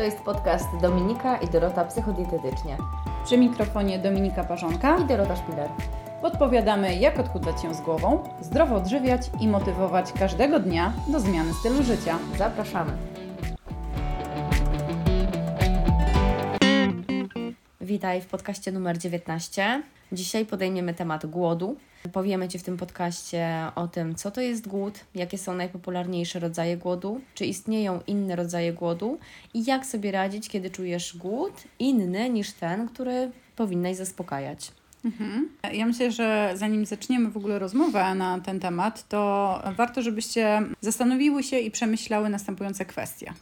To jest podcast Dominika i Dorota Psychodietetycznie. Przy mikrofonie Dominika Parzonka i Dorota Szpiler. Podpowiadamy, jak odchudzać się z głową, zdrowo odżywiać i motywować każdego dnia do zmiany stylu życia. Zapraszamy! Witaj w podcaście numer 19. Dzisiaj podejmiemy temat głodu. Powiemy Ci w tym podcaście o tym, co to jest głód, jakie są najpopularniejsze rodzaje głodu, czy istnieją inne rodzaje głodu i jak sobie radzić, kiedy czujesz głód inny niż ten, który powinnaś zaspokajać. Ja myślę, że zanim zaczniemy w ogóle rozmowę na ten temat, to warto, żebyście zastanowiły się i przemyślały następujące kwestie.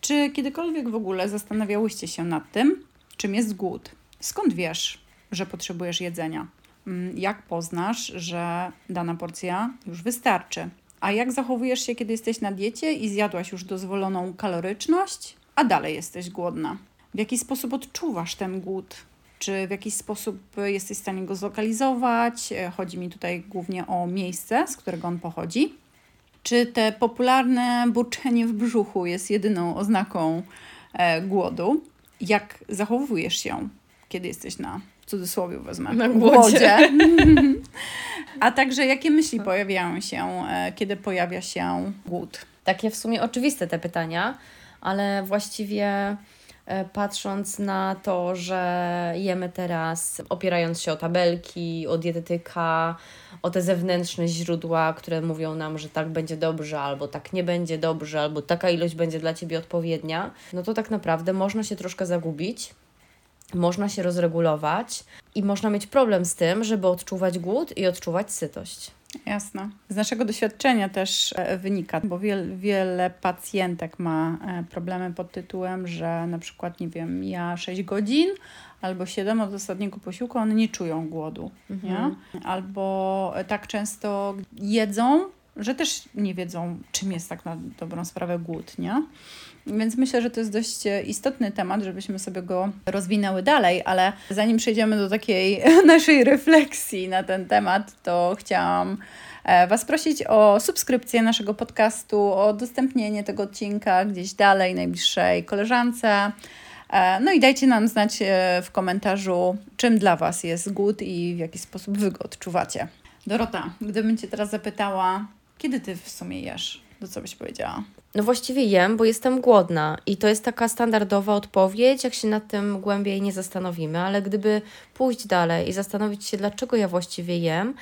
Czy kiedykolwiek w ogóle zastanawiałyście się nad tym, czym jest głód? Skąd wiesz, że potrzebujesz jedzenia? Jak poznasz, że dana porcja już wystarczy? A jak zachowujesz się, kiedy jesteś na diecie i zjadłaś już dozwoloną kaloryczność, a dalej jesteś głodna? W jaki sposób odczuwasz ten głód? Czy w jakiś sposób jesteś w stanie go zlokalizować? Chodzi mi tutaj głównie o miejsce, z którego on pochodzi. Czy te popularne burczenie w brzuchu jest jedyną oznaką głodu? Jak zachowujesz się, kiedy jesteś na, w cudzysłowie wezmę, na głodzie? A także jakie myśli pojawiają się, kiedy pojawia się głód? Takie w sumie oczywiste te pytania, ale właściwie patrząc na to, że jemy teraz, opierając się o tabelki, o dietetyka, o te zewnętrzne źródła, które mówią nam, że tak będzie dobrze, albo tak nie będzie dobrze, albo taka ilość będzie dla Ciebie odpowiednia, no to tak naprawdę można się troszkę zagubić, można się rozregulować i można mieć problem z tym, żeby odczuwać głód i odczuwać sytość. Jasne. Z naszego doświadczenia też wynika, bo wiele pacjentek ma problemy pod tytułem, że na przykład, nie wiem, ja 6 godzin albo 7 od ostatniego posiłku, one nie czują głodu, nie? Albo tak często jedzą, że też nie wiedzą, czym jest tak na dobrą sprawę głód, nie? Więc myślę, że to jest dość istotny temat, żebyśmy sobie go rozwinęły dalej, ale zanim przejdziemy do takiej naszej refleksji na ten temat, to chciałam Was prosić o subskrypcję naszego podcastu, o udostępnienie tego odcinka gdzieś dalej, najbliższej koleżance. No i dajcie nam znać w komentarzu, czym dla Was jest głód i w jaki sposób Wy go odczuwacie. Dorota, gdybym Cię teraz zapytała, kiedy Ty w sumie jesz, to co byś powiedziała? No właściwie jem, bo jestem głodna i to jest taka standardowa odpowiedź, jak się nad tym głębiej nie zastanowimy, ale gdyby pójść dalej i zastanowić się, dlaczego ja właściwie jem,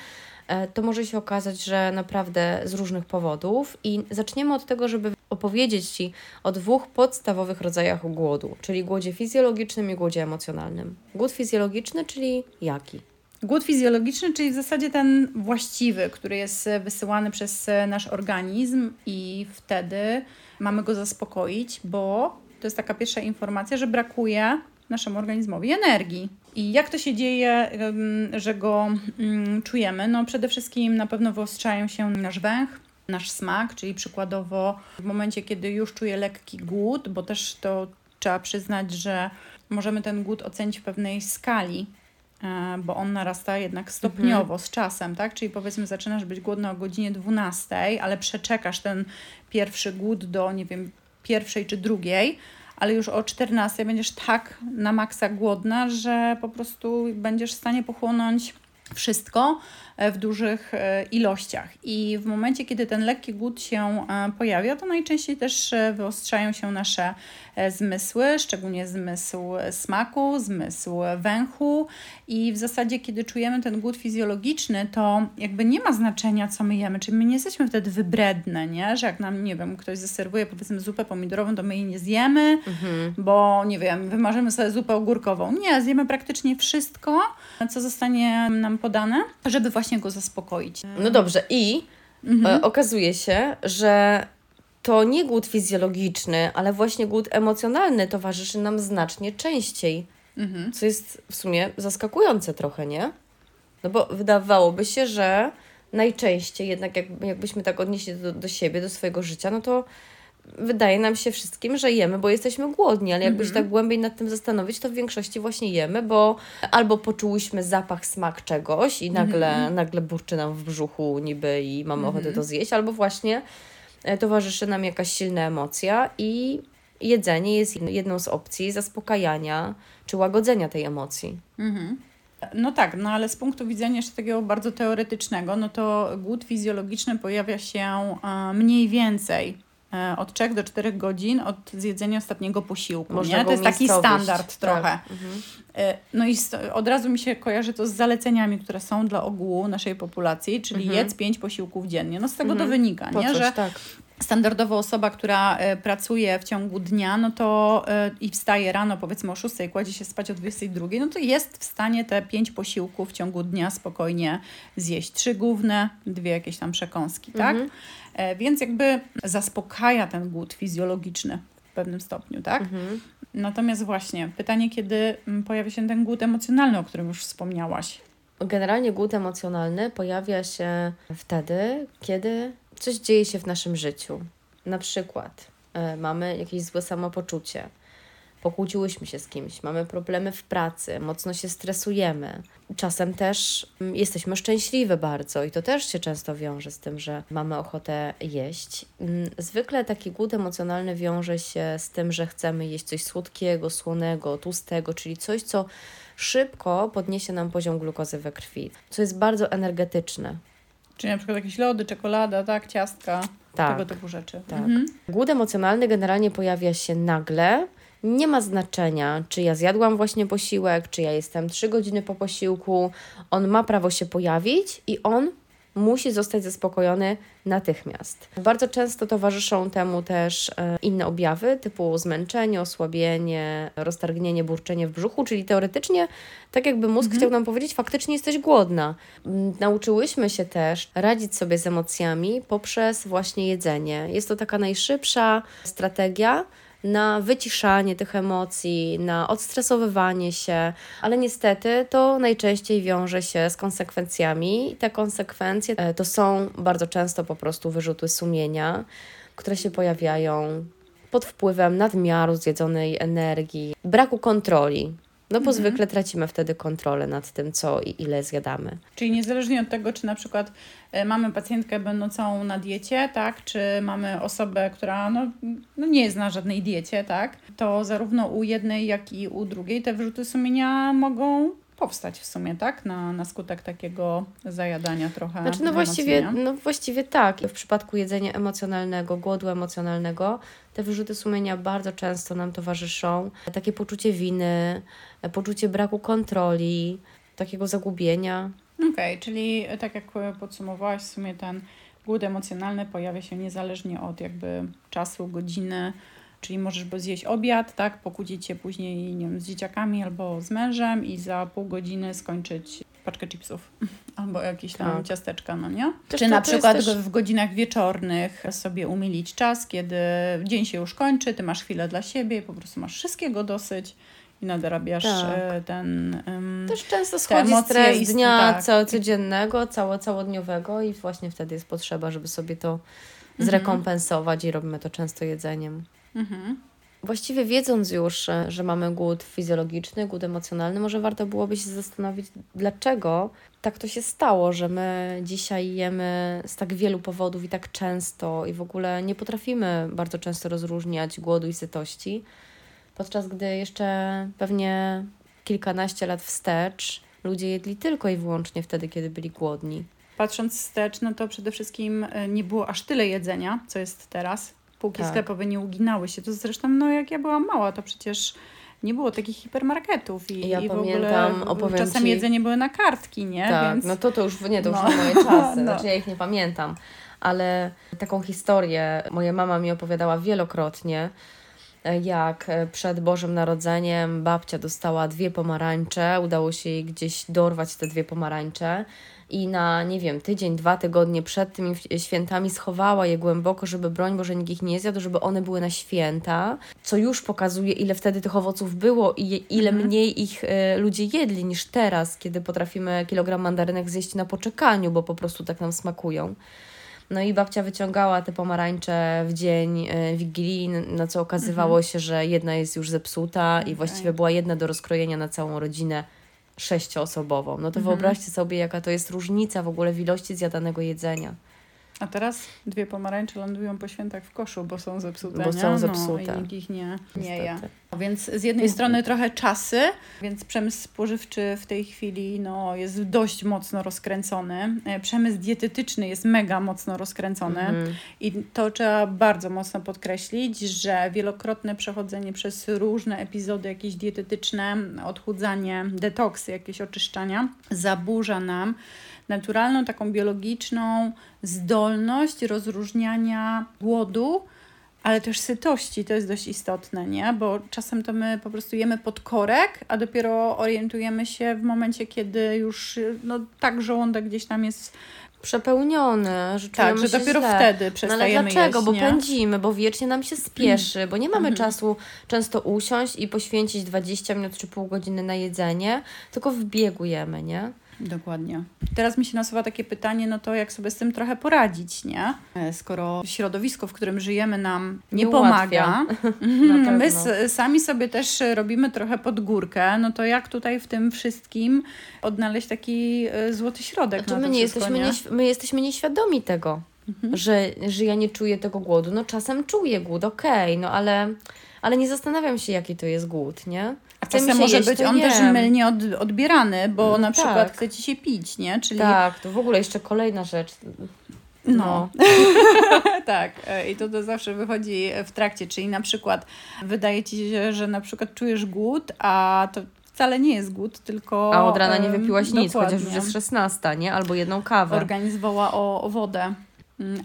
to może się okazać, że naprawdę z różnych powodów i zaczniemy od tego, żeby opowiedzieć Ci o dwóch podstawowych rodzajach głodu, czyli głodzie fizjologicznym i głodzie emocjonalnym. Głód fizjologiczny, czyli jaki? Głód fizjologiczny, czyli w zasadzie ten właściwy, który jest wysyłany przez nasz organizm i wtedy mamy go zaspokoić, bo to jest taka pierwsza informacja, że brakuje naszemu organizmowi energii. I jak to się dzieje, że go czujemy? No przede wszystkim na pewno wyostrzają się nasz węch, nasz smak, czyli przykładowo w momencie, kiedy już czuję lekki głód, bo też to trzeba przyznać, że możemy ten głód ocenić w pewnej skali, bo on narasta jednak stopniowo, z czasem, tak? Czyli powiedzmy zaczynasz być głodna o godzinie 12, ale przeczekasz ten pierwszy głód do, nie wiem, pierwszej czy drugiej, ale już o 14 będziesz tak na maksa głodna, że po prostu będziesz w stanie pochłonąć wszystko w dużych ilościach. I w momencie, kiedy ten lekki głód się pojawia, to najczęściej też wyostrzają się nasze zmysły, szczególnie zmysł smaku, zmysł węchu i w zasadzie, kiedy czujemy ten głód fizjologiczny, to jakby nie ma znaczenia, co my jemy, czyli my nie jesteśmy wtedy wybredne, nie? Że jak nam, nie wiem, ktoś zaserwuje powiedzmy zupę pomidorową, to my jej nie zjemy, bo, nie wiem, wymarzymy sobie zupę ogórkową. Nie, zjemy praktycznie wszystko, co zostanie nam podane, żeby właśnie go zaspokoić. No dobrze i okazuje się, że to nie głód fizjologiczny, ale właśnie głód emocjonalny towarzyszy nam znacznie częściej, co jest w sumie zaskakujące trochę, nie? No bo wydawałoby się, że najczęściej jednak jakbyśmy tak odnieśli do siebie, do swojego życia, no to wydaje nam się wszystkim, że jemy, bo jesteśmy głodni, ale jakby się tak głębiej nad tym zastanowić, to w większości właśnie jemy, bo albo poczułyśmy zapach, smak czegoś i nagle burczy nam w brzuchu niby i mamy ochotę to zjeść, albo właśnie towarzyszy nam jakaś silna emocja i jedzenie jest jedną z opcji zaspokajania czy łagodzenia tej emocji. Mhm. No tak, no ale z punktu widzenia jeszcze takiego bardzo teoretycznego, no to głód fizjologiczny pojawia się mniej więcej od 3 do 4 godzin od zjedzenia ostatniego posiłku. Nie? To jest taki standard trochę. Tak. Mhm. No i od razu mi się kojarzy to z zaleceniami, które są dla ogółu naszej populacji, czyli jedz 5 posiłków dziennie. No z tego to wynika, nie? Że tak. Standardowo osoba, która pracuje w ciągu dnia, no to i wstaje rano powiedzmy o 6, kładzie się spać o 22, no to jest w stanie te 5 posiłków w ciągu dnia spokojnie zjeść. 3 główne, 2 jakieś tam przekąski, tak? Więc jakby zaspokaja ten głód fizjologiczny w pewnym stopniu, tak? Natomiast właśnie pytanie, kiedy pojawia się ten głód emocjonalny, o którym już wspomniałaś? Generalnie głód emocjonalny pojawia się wtedy, kiedy coś dzieje się w naszym życiu. Na przykład mamy jakieś złe samopoczucie, pokłóciłyśmy się z kimś, mamy problemy w pracy, mocno się stresujemy. Czasem też jesteśmy szczęśliwe bardzo i to też się często wiąże z tym, że mamy ochotę jeść. Zwykle taki głód emocjonalny wiąże się z tym, że chcemy jeść coś słodkiego, słonego, tłustego, czyli coś, co szybko podniesie nam poziom glukozy we krwi, co jest bardzo energetyczne. Czyli na przykład jakieś lody, czekolada, tak, ciastka, tak, tego typu rzeczy. Tak. Mhm. Głód emocjonalny generalnie pojawia się nagle. Nie ma znaczenia, czy ja zjadłam właśnie posiłek, czy ja jestem 3 godziny po posiłku. On ma prawo się pojawić i on musi zostać zaspokojony natychmiast. Bardzo często towarzyszą temu też inne objawy typu zmęczenie, osłabienie, roztargnienie, burczenie w brzuchu, czyli teoretycznie, tak jakby mózg chciał nam powiedzieć, faktycznie jesteś głodna. Nauczyłyśmy się też radzić sobie z emocjami poprzez właśnie jedzenie. Jest to taka najszybsza strategia na wyciszanie tych emocji, na odstresowywanie się, ale niestety to najczęściej wiąże się z konsekwencjami. Te konsekwencje to są bardzo często po prostu wyrzuty sumienia, które się pojawiają pod wpływem nadmiaru zjedzonej energii, braku kontroli. No bo zwykle tracimy wtedy kontrolę nad tym, co i ile zjadamy. Czyli niezależnie od tego, czy na przykład mamy pacjentkę będącą na diecie, tak, czy mamy osobę, która no nie jest na żadnej diecie, tak, to zarówno u jednej, jak i u drugiej te wyrzuty sumienia mogą powstać w sumie, tak? Na skutek takiego zajadania trochę. Znaczy, właściwie tak. W przypadku jedzenia emocjonalnego, głodu emocjonalnego, te wyrzuty sumienia bardzo często nam towarzyszą. Takie poczucie winy, poczucie braku kontroli, takiego zagubienia. Okej, czyli tak jak podsumowałaś, w sumie ten głód emocjonalny pojawia się niezależnie od jakby czasu, godziny. Czyli możesz zjeść obiad, tak, pokłócić się później, nie wiem, z dzieciakami albo z mężem i za pół godziny skończyć paczkę chipsów albo jakieś tam ciasteczka, no nie? Czy na przykład w godzinach wieczornych sobie umilić czas, kiedy dzień się już kończy, ty masz chwilę dla siebie, po prostu masz wszystkiego dosyć i nadrabiasz też często schodzi stres z dnia codziennego, całodniowego i właśnie wtedy jest potrzeba, żeby sobie to zrekompensować i robimy to często jedzeniem. Właściwie wiedząc już, że mamy głód fizjologiczny, głód emocjonalny, może warto byłoby się zastanowić, dlaczego tak to się stało, że my dzisiaj jemy z tak wielu powodów i tak często i w ogóle nie potrafimy bardzo często rozróżniać głodu i sytości, podczas gdy jeszcze pewnie kilkanaście lat wstecz ludzie jedli tylko i wyłącznie wtedy, kiedy byli głodni. Patrząc wstecz, no to przede wszystkim nie było aż tyle jedzenia, co jest teraz. Półki sklepowe nie uginały się. To zresztą, jak ja byłam mała, to przecież nie było takich hipermarketów i pamiętam, w ogóle czasem jedzenie były na kartki, nie? Tak, więc... to już są moje czasy, znaczy ja ich nie pamiętam, ale taką historię moja mama mi opowiadała wielokrotnie, jak przed Bożym Narodzeniem babcia dostała 2 pomarańcze, udało się jej gdzieś dorwać te 2 pomarańcze i na, nie wiem, tydzień, 2 tygodnie przed tymi świętami schowała je głęboko, żeby broń Boże nikt ich nie zjadł, żeby one były na święta, co już pokazuje, ile wtedy tych owoców było i ile mniej ich ludzie jedli niż teraz, kiedy potrafimy kilogram mandarynek zjeść na poczekaniu, bo po prostu tak nam smakują. No i babcia wyciągała te pomarańcze w dzień Wigilii, na co okazywało się, że jedna jest już zepsuta i właściwie była jedna do rozkrojenia na całą rodzinę 6-osobową. No to wyobraźcie sobie, jaka to jest różnica w ogóle w ilości zjadanego jedzenia. A teraz dwie pomarańcze lądują po świętach w koszu, bo są zepsute. I nikt ich nie je. Więc z jednej strony trochę czasy, więc przemysł spożywczy w tej chwili jest dość mocno rozkręcony. Przemysł dietetyczny jest mega mocno rozkręcony i to trzeba bardzo mocno podkreślić, że wielokrotne przechodzenie przez różne epizody jakieś dietetyczne, odchudzanie, detoksy, jakieś oczyszczania zaburza nam naturalną, taką biologiczną zdolność rozróżniania głodu, ale też sytości, to jest dość istotne, nie? Bo czasem to my po prostu jemy pod korek, a dopiero orientujemy się w momencie, kiedy już tak żołądek gdzieś tam jest przepełniony, że czujemy się dopiero źle. Wtedy przestajemy jeść. Ale dlaczego? Jeść, bo pędzimy, bo wiecznie nam się spieszy, bo nie mamy czasu często usiąść i poświęcić 20 minut czy pół godziny na jedzenie, tylko w biegu jemy, nie? Dokładnie. Teraz mi się nasuwa takie pytanie, to jak sobie z tym trochę poradzić, nie? Skoro środowisko, w którym żyjemy, nam nie pomaga, my sami sobie też robimy trochę pod górkę, to jak tutaj w tym wszystkim odnaleźć taki złoty środek? Znaczy, my jesteśmy nieświadomi tego, że ja nie czuję tego głodu. Czasem czuję głód, okej, ale nie zastanawiam się, jaki to jest głód, nie? A czasem może być on też mylnie odbierany, bo na przykład chce ci się pić, nie? Czyli... Tak, to w ogóle jeszcze kolejna rzecz. Tak, i to zawsze wychodzi w trakcie, czyli na przykład wydaje ci się, że na przykład czujesz głód, a to wcale nie jest głód, tylko... A od rana nie wypiłaś nic, chociaż już jest 16, nie? Albo jedną kawę. Organizm woła o wodę.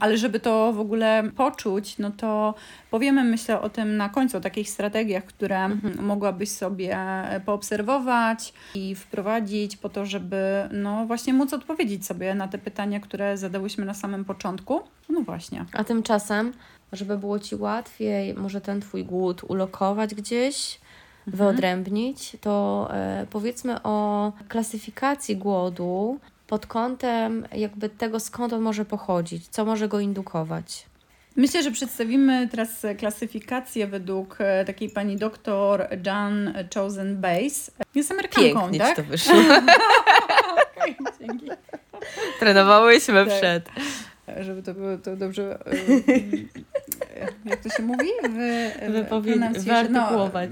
Ale żeby to w ogóle poczuć, to powiemy, myślę, o tym na końcu, o takich strategiach, które mogłabyś sobie poobserwować i wprowadzić po to, żeby właśnie móc odpowiedzieć sobie na te pytania, które zadałyśmy na samym początku. Właśnie. A tymczasem, żeby było Ci łatwiej, może ten Twój głód ulokować gdzieś, wyodrębnić, to powiedzmy o klasyfikacji głodu, pod kątem jakby tego, skąd on może pochodzić, co może go indukować. Myślę, że przedstawimy teraz klasyfikację według takiej pani doktor Jan Chosen-Base. Jest Amerykanką, pięknie, tak? Pięknie to wyszło. Okej, dzięki. Trenowałyśmy przed. Żeby to było to dobrze... jak to się mówi? Wyartykułować.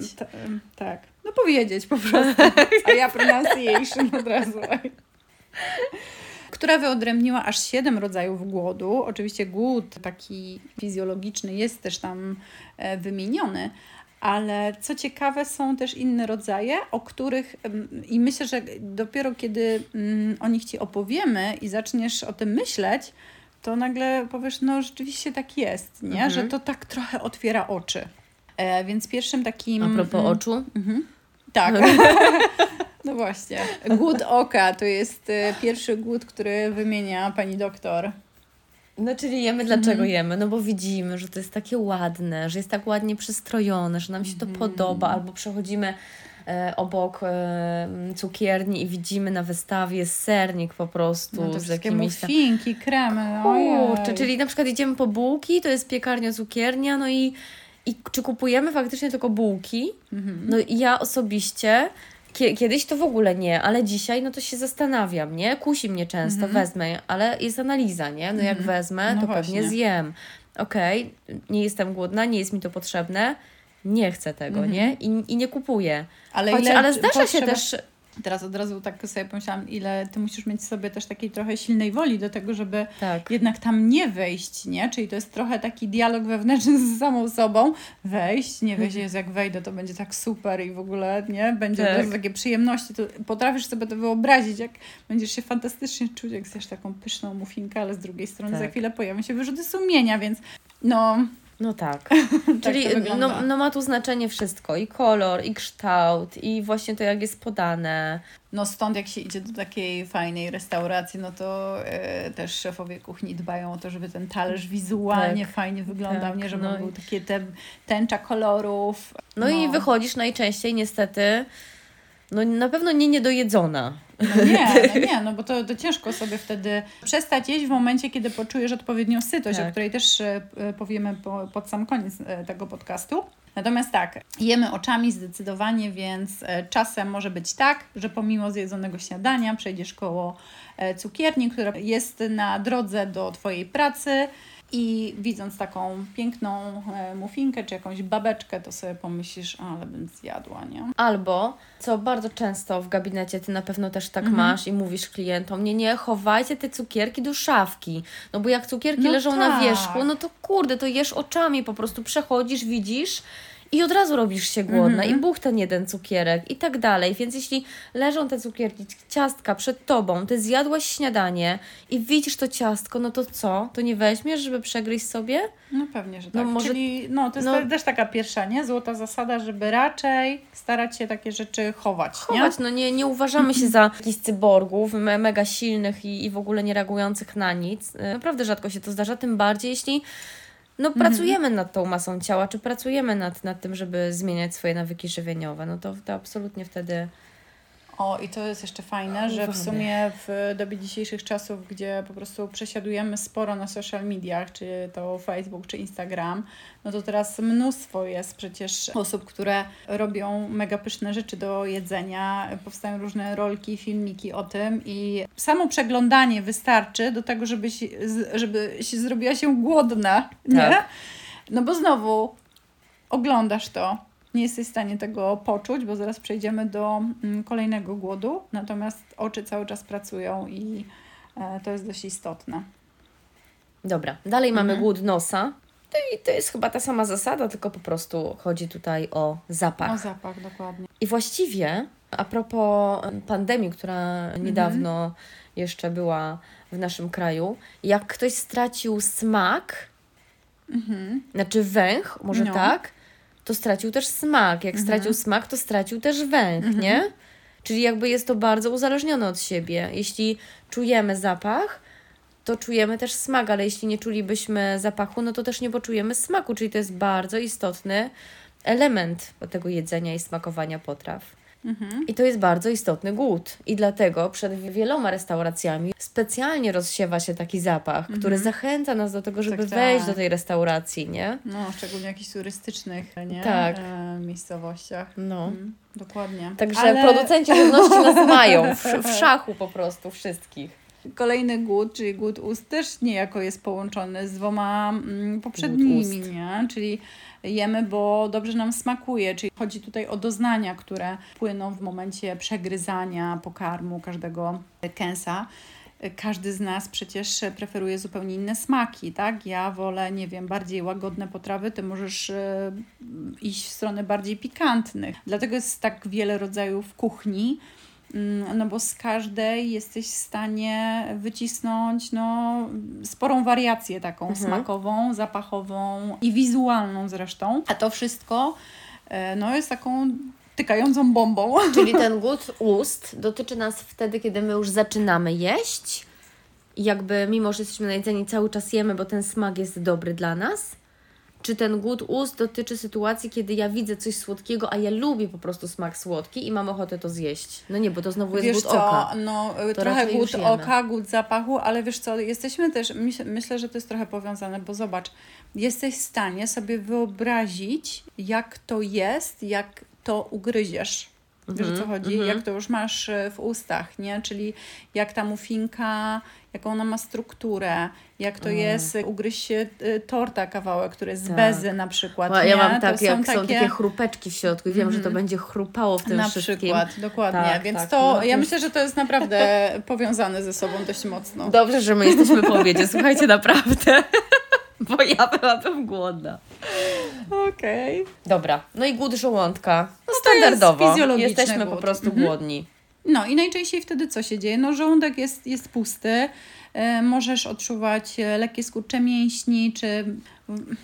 Tak. Powiedzieć po prostu. A ja pronunciation od razu. Która wyodrębniła aż 7 rodzajów głodu. Oczywiście głód taki fizjologiczny jest też tam wymieniony, ale co ciekawe są też inne rodzaje, o których i myślę, że dopiero kiedy o nich Ci opowiemy i zaczniesz o tym myśleć, to nagle powiesz, rzeczywiście tak jest, nie? Że to tak trochę otwiera oczy. Więc pierwszym takim... A propos oczu? Tak. Właśnie. Głód oka to jest pierwszy głód, który wymienia pani doktor. Czyli jemy dlaczego jemy? Bo widzimy, że to jest takie ładne, że jest tak ładnie przystrojone, że nam się to podoba, albo przechodzimy obok cukierni i widzimy na wystawie sernik po prostu z jakimiś tam... muffinki, kremy. Kurczę, czyli na przykład idziemy po bułki, to jest piekarnia, cukiernia, i czy kupujemy faktycznie tylko bułki? I ja osobiście kiedyś to w ogóle nie, ale dzisiaj to się zastanawiam, nie? Kusi mnie często, wezmę, ale jest analiza, nie? Jak wezmę, to pewnie zjem. Okej, nie jestem głodna, nie jest mi to potrzebne, nie chcę tego, nie? I nie kupuję. Ale zdarza się też... Teraz od razu tak sobie pomyślałam, ile ty musisz mieć w sobie też takiej trochę silnej woli do tego, żeby jednak tam nie wejść, nie? Czyli to jest trochę taki dialog wewnętrzny z samą sobą. Wejść, nie wejść, jak wejdę, to będzie tak super i w ogóle, nie? Będzie takie przyjemności. To potrafisz sobie to wyobrazić, jak będziesz się fantastycznie czuć, jak zjesz taką pyszną muffinkę, ale z drugiej strony za chwilę pojawią się wyrzuty sumienia, więc tak. Czyli ma tu znaczenie wszystko. I kolor, i kształt, i właśnie to, jak jest podane. Stąd jak się idzie do takiej fajnej restauracji, to też szefowie kuchni dbają o to, żeby ten talerz wizualnie fajnie wyglądał, nie? Żeby był takie tęcza kolorów. I wychodzisz najczęściej niestety no na pewno nie niedojedzona. No bo to ciężko sobie wtedy przestać jeść w momencie, kiedy poczujesz odpowiednią sytość, tak. O której też powiemy pod sam koniec tego podcastu. Natomiast tak, jemy oczami zdecydowanie, więc czasem może być tak, że pomimo zjedzonego śniadania przejdziesz koło cukierni, która jest na drodze do Twojej pracy i widząc taką piękną muffinkę czy jakąś babeczkę, to sobie pomyślisz, ale bym zjadła, nie? Albo, co bardzo często w gabinecie, Ty na pewno też tak masz i mówisz klientom, nie, chowajcie te cukierki do szafki, no bo jak cukierki leżą na wierzchu, no to kurde, to jesz oczami, po prostu przechodzisz, widzisz, i od razu robisz się głodna i buch ten jeden cukierek i tak dalej. Więc jeśli leżą te cukierki, ciastka przed tobą, ty zjadłaś śniadanie i widzisz to ciastko, no to co? To nie weźmiesz, żeby przegryźć sobie? No pewnie, że tak. Czyli to jest też taka pierwsza, nie? Złota zasada, żeby raczej starać się takie rzeczy chować, nie? Nie uważamy się za jakichś cyborgów, mega silnych i w ogóle nie reagujących na nic. Naprawdę rzadko się to zdarza, tym bardziej jeśli pracujemy nad tą masą ciała, czy pracujemy nad tym, żeby zmieniać swoje nawyki żywieniowe, no to absolutnie wtedy... I to jest jeszcze fajne, że w sumie w dobie dzisiejszych czasów, gdzie po prostu przesiadujemy sporo na social mediach, czy to Facebook, czy Instagram, no to teraz mnóstwo jest przecież osób, które robią mega pyszne rzeczy do jedzenia, powstają różne rolki, filmiki o tym i samo przeglądanie wystarczy do tego, żeby się zrobiła się głodna, nie? Tak. No bo znowu oglądasz to. Nie jesteś w stanie tego poczuć, bo zaraz przejdziemy do kolejnego głodu, natomiast oczy cały czas pracują i to jest dość istotne. Dobra, dalej mamy głód nosa. To jest chyba ta sama zasada, tylko po prostu chodzi tutaj o zapach. O zapach, dokładnie. I właściwie a propos pandemii, która niedawno jeszcze była w naszym kraju, jak ktoś stracił smak, znaczy węch, może tak, to stracił też smak. Jak stracił smak, to stracił też węch, nie? Czyli jakby jest to bardzo uzależnione od siebie. Jeśli czujemy zapach, to czujemy też smak, ale jeśli nie czulibyśmy zapachu, no to też nie poczujemy smaku, czyli to jest bardzo istotny element tego jedzenia i smakowania potraw. I to jest bardzo istotny głód. I dlatego przed wieloma restauracjami specjalnie rozsiewa się taki zapach, który zachęca nas do tego, żeby wejść do tej restauracji, nie? No, szczególnie jakichś turystycznych, nie? Tak. Miejscowościach. No. Dokładnie. Także producenci żywności nas mają w szachu po prostu wszystkich. Kolejny głód, czyli głód ust, też niejako jest połączony z dwoma poprzednimi, nie? Czyli jemy, bo dobrze nam smakuje, czyli chodzi tutaj o doznania, które płyną w momencie przegryzania pokarmu każdego kęsa. Każdy z nas przecież preferuje zupełnie inne smaki, tak? Ja wolę, bardziej łagodne potrawy, ty możesz iść w stronę bardziej pikantnych. Dlatego jest tak wiele rodzajów kuchni, no bo z każdej jesteś w stanie wycisnąć sporą wariację taką smakową, zapachową i wizualną zresztą. A to wszystko jest taką tykającą bombą. Czyli ten głód ust dotyczy nas wtedy, kiedy my już zaczynamy jeść. I mimo, że jesteśmy najedzeni, cały czas jemy, bo ten smak jest dobry dla nas. Czy ten głód ust dotyczy sytuacji, kiedy ja widzę coś słodkiego, a ja lubię po prostu smak słodki i mam ochotę to zjeść? No nie, bo to znowu jest głód oka. To trochę głód oka, głód zapachu, ale wiesz co, jesteśmy też, myślę, że to jest trochę powiązane, bo zobacz, jesteś w stanie sobie wyobrazić, jak to jest, jak to ugryziesz. Wiesz o co chodzi? Jak to już masz w ustach, nie? Czyli jak ta muffinka, jaką ona ma strukturę, jak to jest, ugryź torta kawałek, który jest z bezy na przykład. Ja mam tak, są takie chrupeczki w środku i wiem, że to będzie chrupało w tym na wszystkim. Na przykład, dokładnie. Ja myślę, że to jest naprawdę powiązane ze sobą dość mocno. Dobrze, że my jesteśmy po obiedzie. Słuchajcie, naprawdę. Bo ja byłabym głodna. Okej. Dobra, i głód żołądka. Standardowo. To jest fizjologiczny jesteśmy głód. Po prostu głodni. No i najczęściej wtedy co się dzieje? Żołądek jest pusty. Możesz odczuwać lekkie skurcze mięśni, czy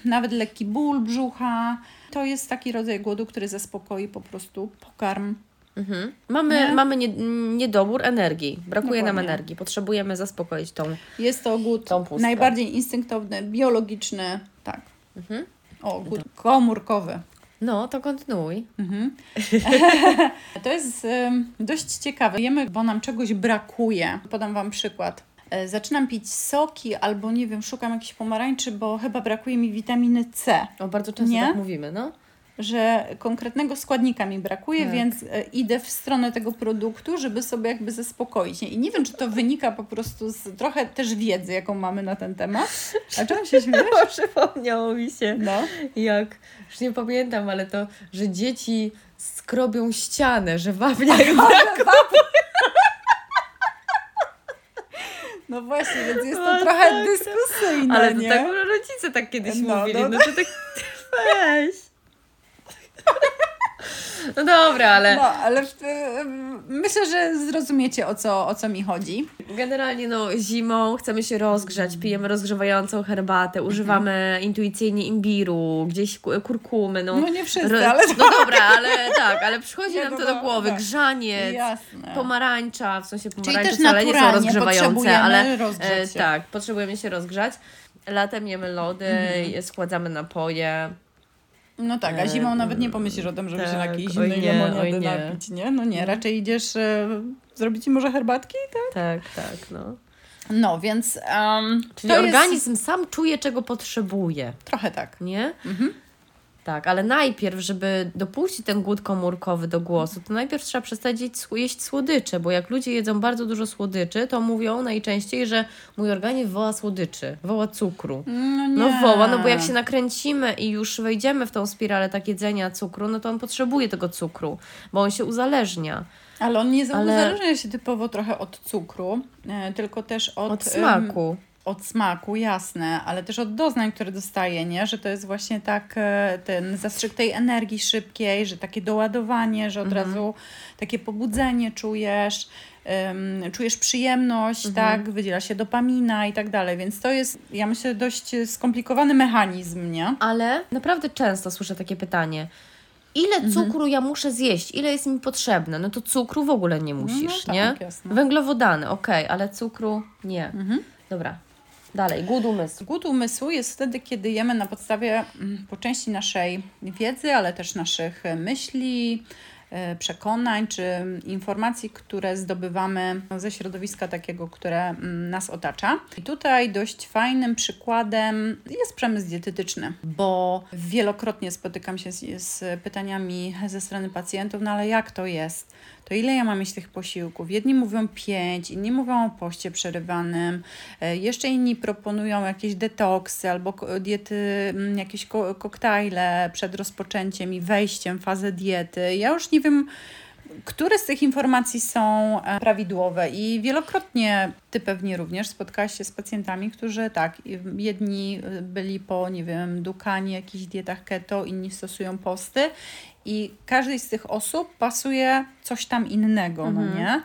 nawet lekki ból brzucha. To jest taki rodzaj głodu, który zaspokoi po prostu pokarm. Mamy niedobór energii, brakuje nam energii, potrzebujemy zaspokoić tą pustkę. Jest to głód najbardziej instynktowny, biologiczny, tak. Głód komórkowy. No, to kontynuuj. Mhm. To jest dość ciekawe. Jemy, bo nam czegoś brakuje. Podam Wam przykład. Zaczynam pić soki albo, nie wiem, szukam jakichś pomarańczy, bo chyba brakuje mi witaminy C. O, bardzo często tak mówimy, no. Że konkretnego składnika mi brakuje, tak. Więc idę w stronę tego produktu, żeby sobie jakby zaspokoić. I nie wiem, czy to wynika po prostu z trochę też wiedzy, jaką mamy na ten temat. A czemu się śmiejesz? Przypomniało mi się, jak, już nie pamiętam, ale to, że dzieci skrobią ścianę, że wapniak brakuje. No właśnie, więc jest to trochę tak dyskusyjne, ale to nie? Tak rodzice tak kiedyś mówili, no to tak weź. No dobra, ale... No, ale myślę, że zrozumiecie, o co mi chodzi. Generalnie zimą chcemy się rozgrzać, pijemy rozgrzewającą herbatę, używamy intuicyjnie imbiru, gdzieś kurkumy. No nie wszyscy, ale... No dobra, ale tak, ale przychodzi nam to do głowy. Tak. Grzaniec, pomarańcza, w sensie pomarańcze wcale nie są rozgrzewające, ale tak, potrzebujemy się rozgrzać. Latem jemy lody, schładzamy napoje. No tak, a zimą nawet nie pomyślisz o tym, żeby się takiej zimnej lemoniady napić, nie? No nie, raczej idziesz zrobić może herbatki, tak? Tak, no. No, więc... Czyli organizm sam czuje, czego potrzebuje. Trochę tak. Nie? Mhm. Tak, ale najpierw, żeby dopuścić ten głód komórkowy do głosu, to najpierw trzeba przestać jeść słodycze, bo jak ludzie jedzą bardzo dużo słodyczy, to mówią najczęściej, że mój organizm woła słodyczy, woła cukru. No bo jak się nakręcimy i już wejdziemy w tą spiralę tak jedzenia cukru, no to on potrzebuje tego cukru, bo on się uzależnia. Ale on nie uzależnia się typowo trochę od cukru, tylko też od smaku. Od smaku, jasne, ale też od doznań, które dostaje, nie? Że to jest właśnie tak ten zastrzyk tej energii szybkiej, że takie doładowanie, że od razu takie pobudzenie czujesz, czujesz przyjemność, tak? Wydziela się dopamina i tak dalej, więc to jest, ja myślę, dość skomplikowany mechanizm, nie? Ale naprawdę często słyszę takie pytanie, ile cukru ja muszę zjeść? Ile jest mi potrzebne? No to cukru w ogóle nie musisz, no, nie? Tak, jasne. Węglowodany, okej, ale cukru nie. Dobra. Dalej, głód umysłu. Głód umysłu jest wtedy, kiedy jemy na podstawie po części naszej wiedzy, ale też naszych myśli, przekonań czy informacji, które zdobywamy ze środowiska takiego, które nas otacza. I tutaj dość fajnym przykładem jest przemysł dietetyczny, bo wielokrotnie spotykam się z pytaniami ze strony pacjentów, no ale jak to jest? To ile ja mam mieć tych posiłków? Jedni mówią 5, inni mówią o poście przerywanym, jeszcze inni proponują jakieś detoksy albo diety, jakieś koktajle przed rozpoczęciem i wejściem w fazę diety. Ja już nie wiem, które z tych informacji są prawidłowe i wielokrotnie Ty pewnie również spotkałaś się z pacjentami, którzy tak, jedni byli po, nie wiem, dukanie, jakichś dietach keto, inni stosują posty i każdej z tych osób pasuje coś tam innego, no nie?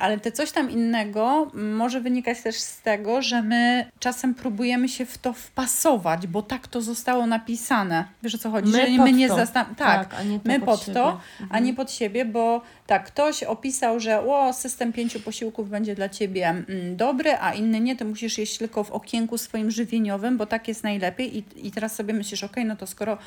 Ale te coś tam innego może wynikać też z tego, że my czasem próbujemy się w to wpasować, bo tak to zostało napisane. Wiesz, o co chodzi? My, że my nie zastanawiamy. Tak, my pod to, a nie pod siebie, bo tak, ktoś opisał, że system 5 posiłków będzie dla ciebie dobry, a inny nie, ty musisz jeść tylko w okienku swoim żywieniowym, bo tak jest najlepiej i teraz sobie myślisz, no to skoro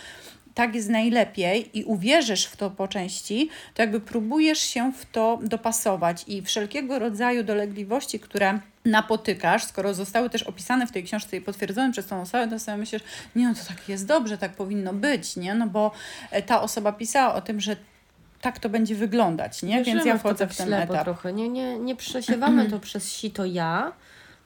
tak jest najlepiej i uwierzysz w to po części, to jakby próbujesz się w to dopasować i wszelkiego rodzaju dolegliwości, które napotykasz, skoro zostały też opisane w tej książce i potwierdzone przez tą osobę, to sobie myślisz, to tak jest dobrze, tak powinno być, nie? No bo ta osoba pisała o tym, że tak to będzie wyglądać, nie? Więc ja wchodzę w ten etap. Trochę. Nie przesiewamy to przez sito ja,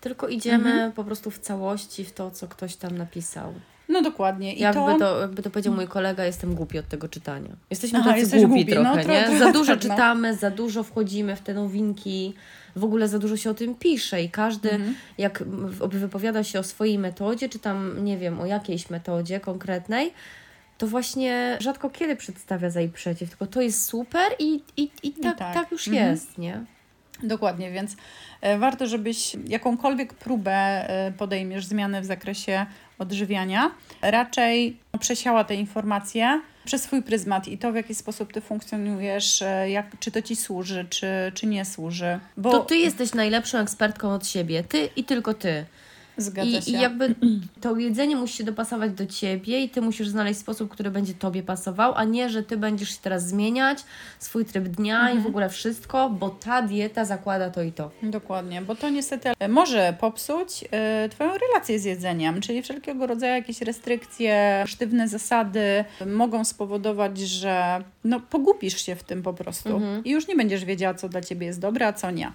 tylko idziemy po prostu w całości w to, co ktoś tam napisał. No dokładnie. I jakby to powiedział mój kolega, jestem głupi od tego czytania. Jesteśmy tacy głupi trochę, nie? Za dużo czytamy, za dużo wchodzimy w te nowinki, w ogóle za dużo się o tym pisze i każdy jak wypowiada się o swojej metodzie, czy tam, nie wiem, o jakiejś metodzie konkretnej, to właśnie rzadko kiedy przedstawia za i przeciw, tylko to jest super i tak już jest, nie? Dokładnie, więc warto, żebyś jakąkolwiek próbę podejmiesz zmiany w zakresie odżywiania, raczej przesiała te informacje przez swój pryzmat i to, w jaki sposób ty funkcjonujesz, czy to ci służy, czy nie służy. Bo... To ty jesteś najlepszą ekspertką od siebie, ty i tylko ty. Zgadza się. I jakby to jedzenie musi się dopasować do ciebie i ty musisz znaleźć sposób, który będzie tobie pasował, a nie, że ty będziesz się teraz zmieniać swój tryb dnia i w ogóle wszystko, bo ta dieta zakłada to i to. Dokładnie, bo to niestety może popsuć twoją relację z jedzeniem, czyli wszelkiego rodzaju jakieś restrykcje, sztywne zasady mogą spowodować, że no, pogubisz się w tym po prostu i już nie będziesz wiedziała, co dla ciebie jest dobre, a co nie.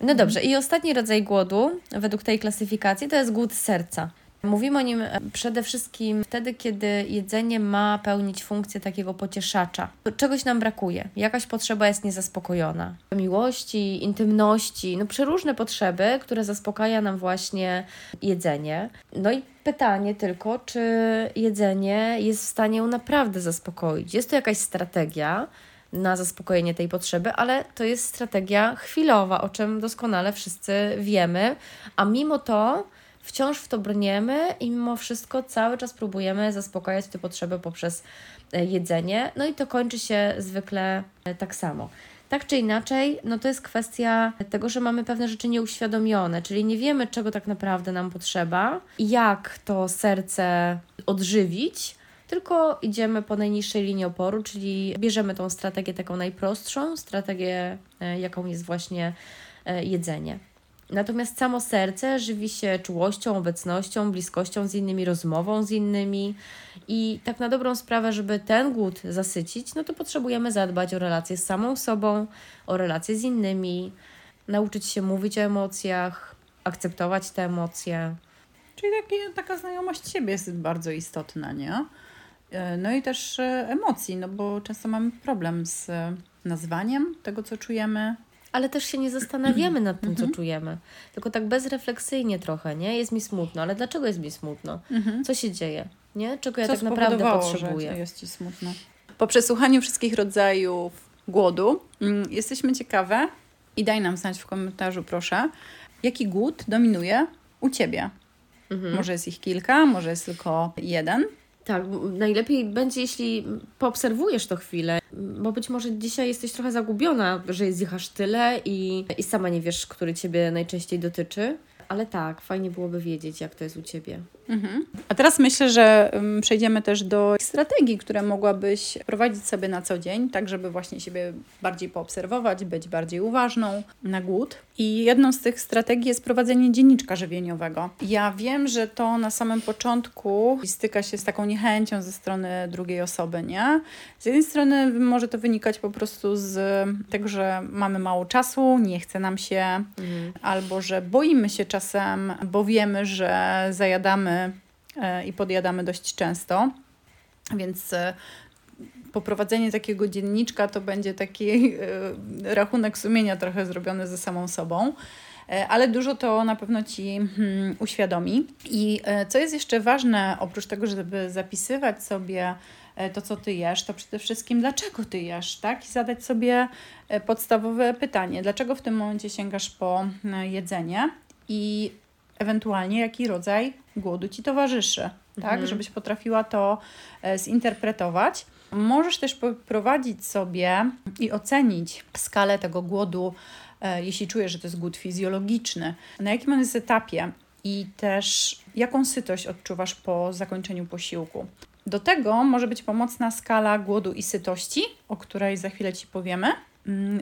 No dobrze, i ostatni rodzaj głodu według tej klasyfikacji to jest głód serca. Mówimy o nim przede wszystkim wtedy, kiedy jedzenie ma pełnić funkcję takiego pocieszacza. Czegoś nam brakuje, jakaś potrzeba jest niezaspokojona. Miłości, intymności, no przeróżne potrzeby, które zaspokaja nam właśnie jedzenie. No i pytanie tylko, czy jedzenie jest w stanie ją naprawdę zaspokoić. Jest to jakaś strategia na zaspokojenie tej potrzeby, ale to jest strategia chwilowa, o czym doskonale wszyscy wiemy, a mimo to wciąż w to brniemy i mimo wszystko cały czas próbujemy zaspokajać te potrzeby poprzez jedzenie, no i to kończy się zwykle tak samo. Tak czy inaczej, no to jest kwestia tego, że mamy pewne rzeczy nieuświadomione, czyli nie wiemy, czego tak naprawdę nam potrzeba, jak to serce odżywić, tylko idziemy po najniższej linii oporu, czyli bierzemy tą strategię taką najprostszą, strategię, jaką jest właśnie jedzenie. Natomiast samo serce żywi się czułością, obecnością, bliskością z innymi, rozmową z innymi i tak na dobrą sprawę, żeby ten głód zasycić, no to potrzebujemy zadbać o relacje z samą sobą, o relacje z innymi, nauczyć się mówić o emocjach, akceptować te emocje. Czyli taka znajomość siebie jest bardzo istotna, nie? No i też emocji, no bo często mamy problem z nazwaniem tego, co czujemy. Ale też się nie zastanawiamy nad tym, co czujemy. Tylko tak bezrefleksyjnie trochę, nie? Jest mi smutno, ale dlaczego jest mi smutno? Co się dzieje? Nie? Czego ja tak naprawdę potrzebuję? Że jest ci smutno? Po przesłuchaniu wszystkich rodzajów głodu jesteśmy ciekawe i daj nam znać w komentarzu, proszę, jaki głód dominuje u ciebie. Może jest ich kilka, może jest tylko jeden. Tak, najlepiej będzie, jeśli poobserwujesz to chwilę, bo być może dzisiaj jesteś trochę zagubiona, że jest ich aż tyle i sama nie wiesz, który ciebie najczęściej dotyczy. Ale tak, fajnie byłoby wiedzieć, jak to jest u ciebie. A teraz myślę, że przejdziemy też do strategii, które mogłabyś prowadzić sobie na co dzień, tak żeby właśnie siebie bardziej poobserwować, być bardziej uważną na głód. I jedną z tych strategii jest prowadzenie dzienniczka żywieniowego. Ja wiem, że to na samym początku styka się z taką niechęcią ze strony drugiej osoby, nie? Z jednej strony może to wynikać po prostu z tego, że mamy mało czasu, nie chce nam się, albo że boimy się czasem, bo wiemy, że zajadamy i podjadamy dość często, więc poprowadzenie takiego dzienniczka to będzie taki rachunek sumienia trochę zrobiony ze samą sobą, ale dużo to na pewno ci uświadomi. I co jest jeszcze ważne, oprócz tego, żeby zapisywać sobie to, co ty jesz, to przede wszystkim dlaczego ty jesz, tak? I zadać sobie podstawowe pytanie, dlaczego w tym momencie sięgasz po jedzenie i ewentualnie jaki rodzaj głodu ci towarzyszy, tak? Żebyś potrafiła to zinterpretować. Możesz też poprowadzić sobie i ocenić skalę tego głodu, jeśli czujesz, że to jest głód fizjologiczny. Na jakim on jest etapie i też jaką sytość odczuwasz po zakończeniu posiłku. Do tego może być pomocna skala głodu i sytości, o której za chwilę ci powiemy.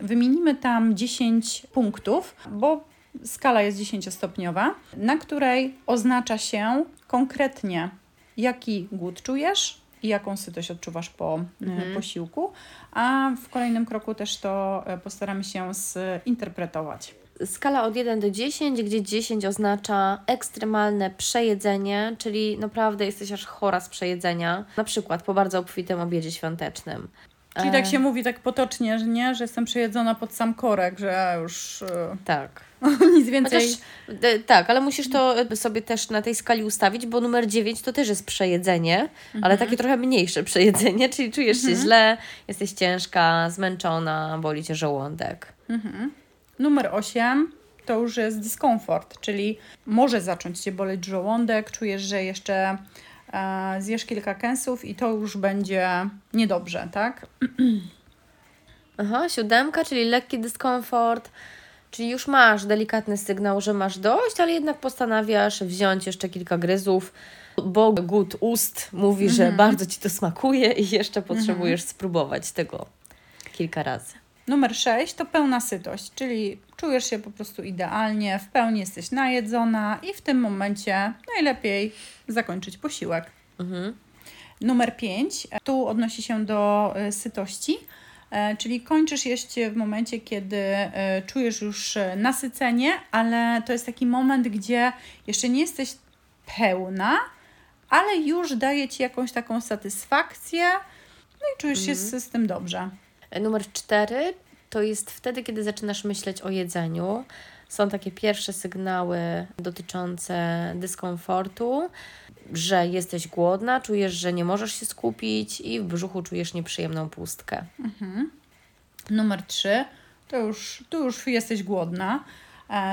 Wymienimy tam 10 punktów, bo skala jest 10-stopniowa, na której oznacza się konkretnie, jaki głód czujesz i jaką sytość odczuwasz po posiłku, a w kolejnym kroku też to postaramy się zinterpretować. Skala od 1 do 10, gdzie 10 oznacza ekstremalne przejedzenie, czyli naprawdę jesteś aż chora z przejedzenia, na przykład po bardzo obfitym obiedzie świątecznym. Czyli tak się mówi tak potocznie, że, nie? Że jestem przejedzona pod sam korek, że już tak. Nic więcej. Chociaż, tak, ale musisz to sobie też na tej skali ustawić, bo numer 9 to też jest przejedzenie, ale takie trochę mniejsze przejedzenie, czyli czujesz się źle, jesteś ciężka, zmęczona, boli cię żołądek. Numer 8 to już jest dyskomfort, czyli może zacząć cię boleć żołądek, czujesz, że jeszcze zjesz kilka kęsów i to już będzie niedobrze, tak? 7, czyli lekki dyskomfort, Czyli już masz delikatny sygnał, że masz dość, ale jednak postanawiasz wziąć jeszcze kilka gryzów, bo gut ust mówi, że bardzo Ci to smakuje i jeszcze potrzebujesz spróbować tego kilka razy. Numer 6 to pełna sytość, czyli czujesz się po prostu idealnie, w pełni jesteś najedzona i w tym momencie najlepiej zakończyć posiłek. Numer 5 tu odnosi się do sytości, czyli kończysz jeść w momencie, kiedy czujesz już nasycenie, ale to jest taki moment, gdzie jeszcze nie jesteś pełna, ale już daje Ci jakąś taką satysfakcję, no i czujesz się z tym dobrze. Numer 4 to jest wtedy, kiedy zaczynasz myśleć o jedzeniu. Są takie pierwsze sygnały dotyczące dyskomfortu, że jesteś głodna, czujesz, że nie możesz się skupić i w brzuchu czujesz nieprzyjemną pustkę. Numer 3 to już jesteś głodna.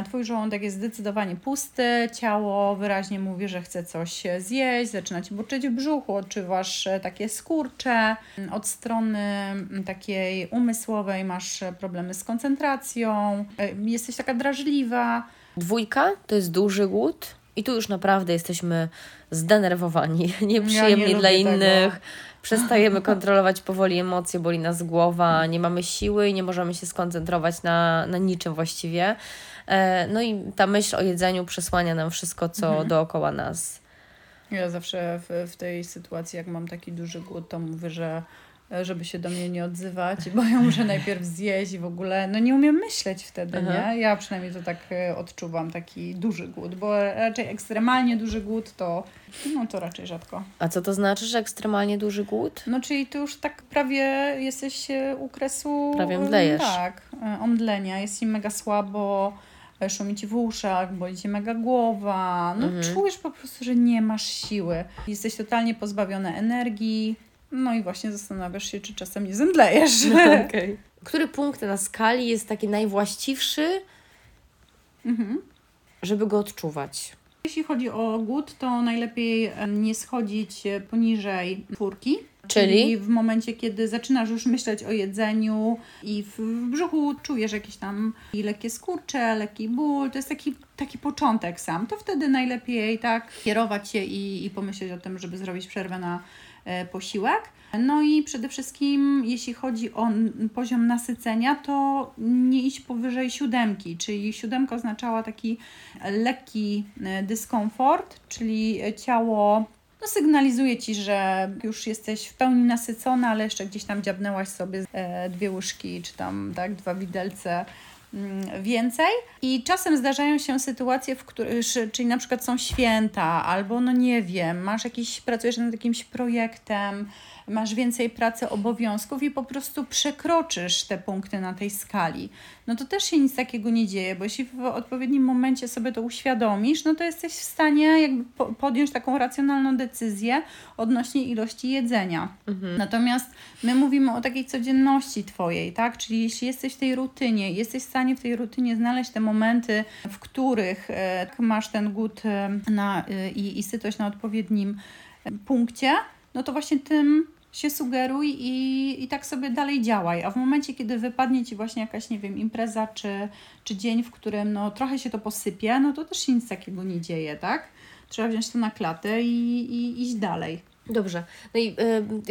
Twój żołądek jest zdecydowanie pusty, ciało wyraźnie mówi, że chce coś zjeść, zaczyna Ci burczyć w brzuchu, odczuwasz takie skurcze, od strony takiej umysłowej masz problemy z koncentracją, jesteś taka drażliwa. 2 to jest duży głód i tu już naprawdę jesteśmy zdenerwowani, nieprzyjemni dla innych. Przestajemy kontrolować powoli emocje, boli nas głowa, nie mamy siły i nie możemy się skoncentrować na niczym właściwie. No i ta myśl o jedzeniu przesłania nam wszystko, co dookoła nas. Ja zawsze w tej sytuacji, jak mam taki duży głód, to mówię, że żeby się do mnie nie odzywać, bo ja muszę najpierw zjeść i w ogóle, no nie umiem myśleć wtedy, nie? Ja przynajmniej to tak odczuwam, taki duży głód, bo raczej ekstremalnie duży głód to, no to raczej rzadko. A co to znaczy, że ekstremalnie duży głód? No czyli to już tak prawie jesteś u kresu... Prawie omdlejesz. Tak, omdlenia, jest ci mega słabo, szumi Ci w uszach, boli Cię mega głowa, no czujesz po prostu, że nie masz siły, jesteś totalnie pozbawiona energii. No i właśnie zastanawiasz się, czy czasem nie zemdlejesz. No, okay. Który punkt na skali jest taki najwłaściwszy, żeby go odczuwać? Jeśli chodzi o głód, to najlepiej nie schodzić poniżej 4. Czyli w momencie, kiedy zaczynasz już myśleć o jedzeniu i w brzuchu czujesz jakieś tam lekkie skurcze, lekki ból, to jest taki początek sam, to wtedy najlepiej tak kierować się i pomyśleć o tym, żeby zrobić przerwę na posiłek. No i przede wszystkim, jeśli chodzi o poziom nasycenia, to nie iść powyżej 7, czyli 7 oznaczała taki lekki dyskomfort, czyli ciało no sygnalizuje Ci, że już jesteś w pełni nasycona, ale jeszcze gdzieś tam dziabnęłaś sobie 2 łyżki, czy tam tak 2 widelce więcej. I czasem zdarzają się sytuacje, w których, czyli na przykład są święta, albo no nie wiem, pracujesz nad jakimś projektem, masz więcej pracy, obowiązków i po prostu przekroczysz te punkty na tej skali. No to też się nic takiego nie dzieje, bo jeśli w odpowiednim momencie sobie to uświadomisz, no to jesteś w stanie jakby podjąć taką racjonalną decyzję odnośnie ilości jedzenia. Natomiast my mówimy o takiej codzienności Twojej, tak? Czyli jeśli jesteś w tej rutynie, jesteś w stanie w tej rutynie znaleźć te momenty, w których masz ten głód i sytość na odpowiednim punkcie, no to właśnie tym się sugeruj i tak sobie dalej działaj. A w momencie, kiedy wypadnie Ci właśnie jakaś, nie wiem, impreza czy dzień, w którym no, trochę się to posypie, no to też się nic takiego nie dzieje, tak? Trzeba wziąć to na klatę i iść dalej. Dobrze. No i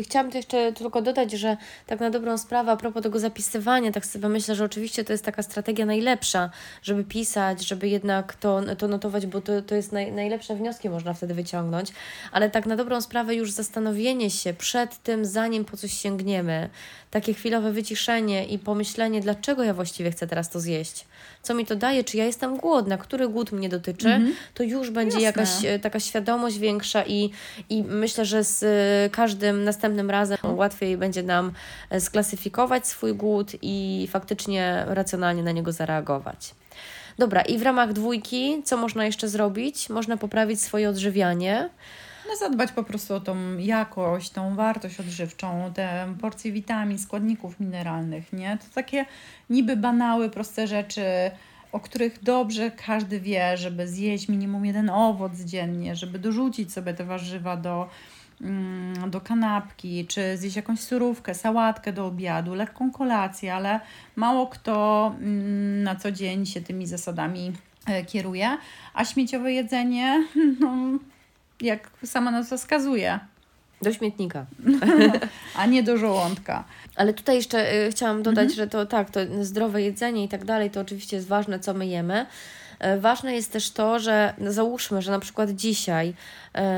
chciałam to jeszcze tylko dodać, że tak na dobrą sprawę a propos tego zapisywania, tak sobie myślę, że oczywiście to jest taka strategia najlepsza, żeby pisać, żeby jednak to notować, bo to jest najlepsze wnioski można wtedy wyciągnąć, ale tak na dobrą sprawę już zastanowienie się przed tym, zanim po coś sięgniemy, takie chwilowe wyciszenie i pomyślenie, dlaczego ja właściwie chcę teraz to zjeść, co mi to daje, czy ja jestem głodna, który głód mnie dotyczy, to już będzie jakaś taka świadomość większa i myślę, że z każdym następnym razem łatwiej będzie nam sklasyfikować swój głód i faktycznie racjonalnie na niego zareagować. Dobra, i w ramach 2, co można jeszcze zrobić? Można poprawić swoje odżywianie. No zadbać po prostu o tą jakość, tą wartość odżywczą, te porcje witamin, składników mineralnych, nie? To takie niby banały, proste rzeczy, o których dobrze każdy wie, żeby zjeść minimum 1 owoc dziennie, żeby dorzucić sobie te warzywa do do kanapki, czy zjeść jakąś surówkę, sałatkę do obiadu, lekką kolację, ale mało kto na co dzień się tymi zasadami kieruje, a śmieciowe jedzenie, no, jak sama nazwa wskazuje, do śmietnika. A nie do żołądka. Ale tutaj jeszcze chciałam dodać, że to tak, to zdrowe jedzenie i tak dalej, to oczywiście jest ważne, co my jemy. Ważne jest też to, że załóżmy, że na przykład dzisiaj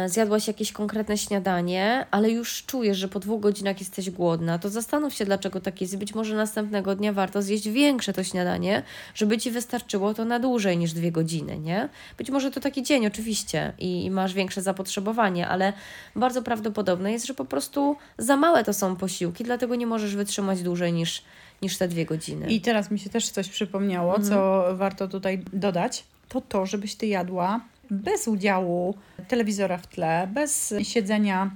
zjadłaś jakieś konkretne śniadanie, ale już czujesz, że po 2 godzinach jesteś głodna, to zastanów się, dlaczego tak jest. Być może następnego dnia warto zjeść większe to śniadanie, żeby Ci wystarczyło to na dłużej niż 2 godziny, nie? Być może to taki dzień oczywiście i masz większe zapotrzebowanie, ale bardzo prawdopodobne jest, że po prostu za małe to są posiłki, dlatego nie możesz wytrzymać dłużej niż te 2 godziny. I teraz mi się też coś przypomniało, co warto tutaj dodać, to żebyś Ty jadła bez udziału telewizora w tle, bez siedzenia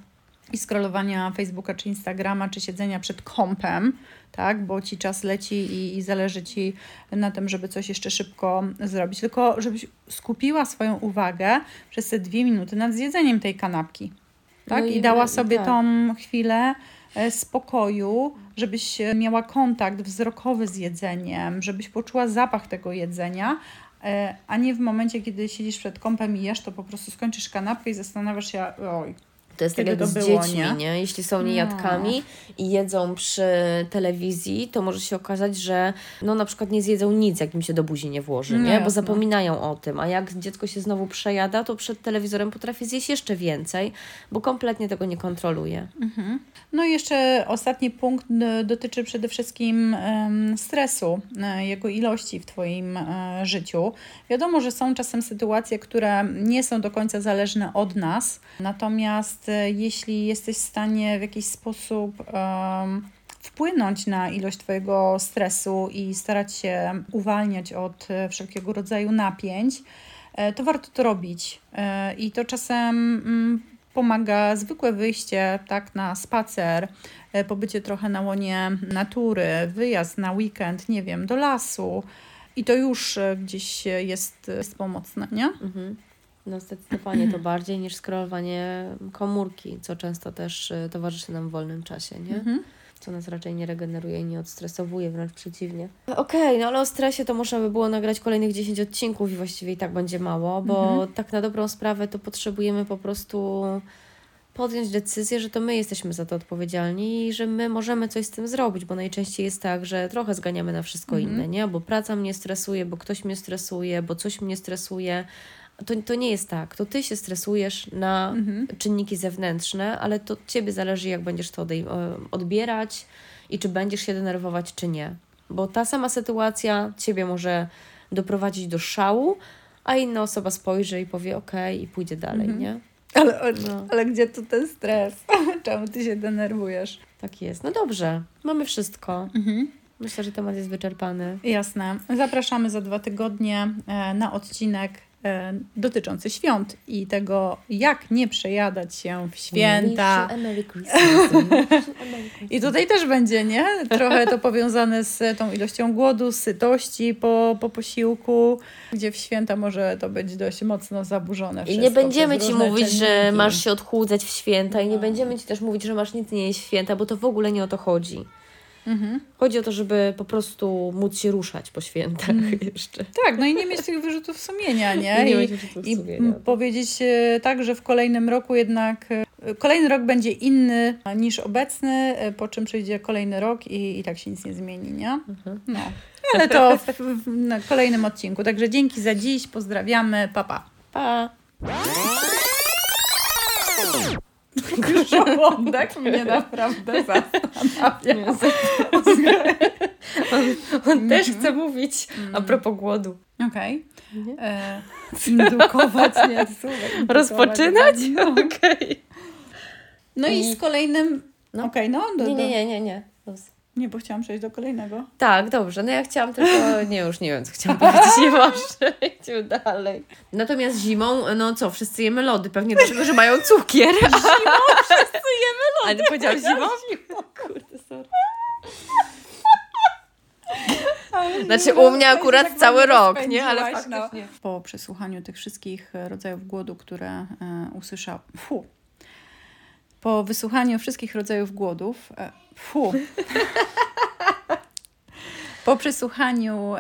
i scrollowania Facebooka czy Instagrama, czy siedzenia przed kompem, tak, bo Ci czas leci i zależy Ci na tym, żeby coś jeszcze szybko zrobić, tylko żebyś skupiła swoją uwagę przez te 2 minuty nad zjedzeniem tej kanapki, tak, no i dała sobie tak. tą chwilę spokoju, żebyś miała kontakt wzrokowy z jedzeniem, żebyś poczuła zapach tego jedzenia, a nie w momencie, kiedy siedzisz przed kompem i jesz, to po prostu skończysz kanapkę i zastanawiasz się, oj, to jest tak jak z dziećmi, nie? Jeśli są niejadkami i jedzą przy telewizji, to może się okazać, że no na przykład nie zjedzą nic, jak im się do buzi nie włoży, nie? Bo zapominają o tym. A jak dziecko się znowu przejada, to przed telewizorem potrafi zjeść jeszcze więcej, bo kompletnie tego nie kontroluje. Mhm. No i jeszcze ostatni punkt dotyczy przede wszystkim stresu, jego ilości w Twoim życiu. Wiadomo, że są czasem sytuacje, które nie są do końca zależne od nas, natomiast jeśli jesteś w stanie w jakiś sposób wpłynąć na ilość Twojego stresu i starać się uwalniać od wszelkiego rodzaju napięć, to warto to robić. I to czasem pomaga zwykłe wyjście tak na spacer, pobycie trochę na łonie natury, wyjazd na weekend, nie wiem, do lasu. I to już gdzieś jest pomocne, nie? Mhm. No zdecydowanie to bardziej niż scrollowanie komórki, co często też towarzyszy nam w wolnym czasie, nie? Co nas raczej nie regeneruje i nie odstresowuje, wręcz przeciwnie. Okej, no ale o stresie to można by było nagrać kolejnych 10 odcinków i właściwie i tak będzie mało, bo tak na dobrą sprawę to potrzebujemy po prostu podjąć decyzję, że to my jesteśmy za to odpowiedzialni i że my możemy coś z tym zrobić, bo najczęściej jest tak, że trochę zganiamy na wszystko inne, nie? Bo praca mnie stresuje, bo ktoś mnie stresuje, bo coś mnie stresuje. To nie jest tak. To Ty się stresujesz na czynniki zewnętrzne, ale to od Ciebie zależy, jak będziesz to odbierać i czy będziesz się denerwować, czy nie. Bo ta sama sytuacja Ciebie może doprowadzić do szału, a inna osoba spojrzy i powie okej i pójdzie dalej, nie? Ale gdzie tu ten stres? Czemu Ty się denerwujesz? Tak jest. No dobrze. Mamy wszystko. Myślę, że temat jest wyczerpany. Jasne. Zapraszamy za 2 tygodnie na odcinek dotyczący świąt i tego, jak nie przejadać się w święta. I tutaj też będzie, nie? Trochę to powiązane z tą ilością głodu, sytości po posiłku, gdzie w święta może to być dość mocno zaburzone wszystko. I nie będziemy Ci mówić, że masz się odchudzać w święta i nie będziemy Ci też mówić, że masz nic nie jeść w święta, bo to w ogóle nie o to chodzi. Chodzi o to, żeby po prostu móc się ruszać po świętach jeszcze. Tak, no i nie mieć tych wyrzutów sumienia, nie? I powiedzieć tak, że w kolejnym roku jednak kolejny rok będzie inny niż obecny, po czym przyjdzie kolejny rok i tak się nic nie zmieni, nie? No, ale to na kolejnym odcinku. Także dzięki za dziś, pozdrawiamy, pa pa. Pa. Żołądek mnie naprawdę zastanawia. On też chce mówić a propos głodu. Okej. Indukować, nie? Rozpoczynać? Okej. No i z kolejnym... Nie. Nie, bo chciałam przejść do kolejnego. Tak, dobrze. No ja chciałam tylko... Nie wiem, co chciałam powiedzieć. Nie może. Idźmy dalej. Natomiast zimą, no co, wszyscy jemy lody. Pewnie dlatego, że mają cukier. Zimą wszyscy jemy lody. Ale ty powiedziałaś zimą? Zimą. Kurde, sorry. Znaczy u mnie akurat tak cały rok, nie? Ale faktycznie. No. Po przesłuchaniu tych wszystkich rodzajów głodu, które usłyszałam... Po wysłuchaniu wszystkich rodzajów głodów, po przesłuchaniu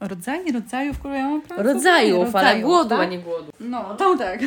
rodzajów, które ja mam rodzajów, ale głodu, a nie głodu. No, to tak.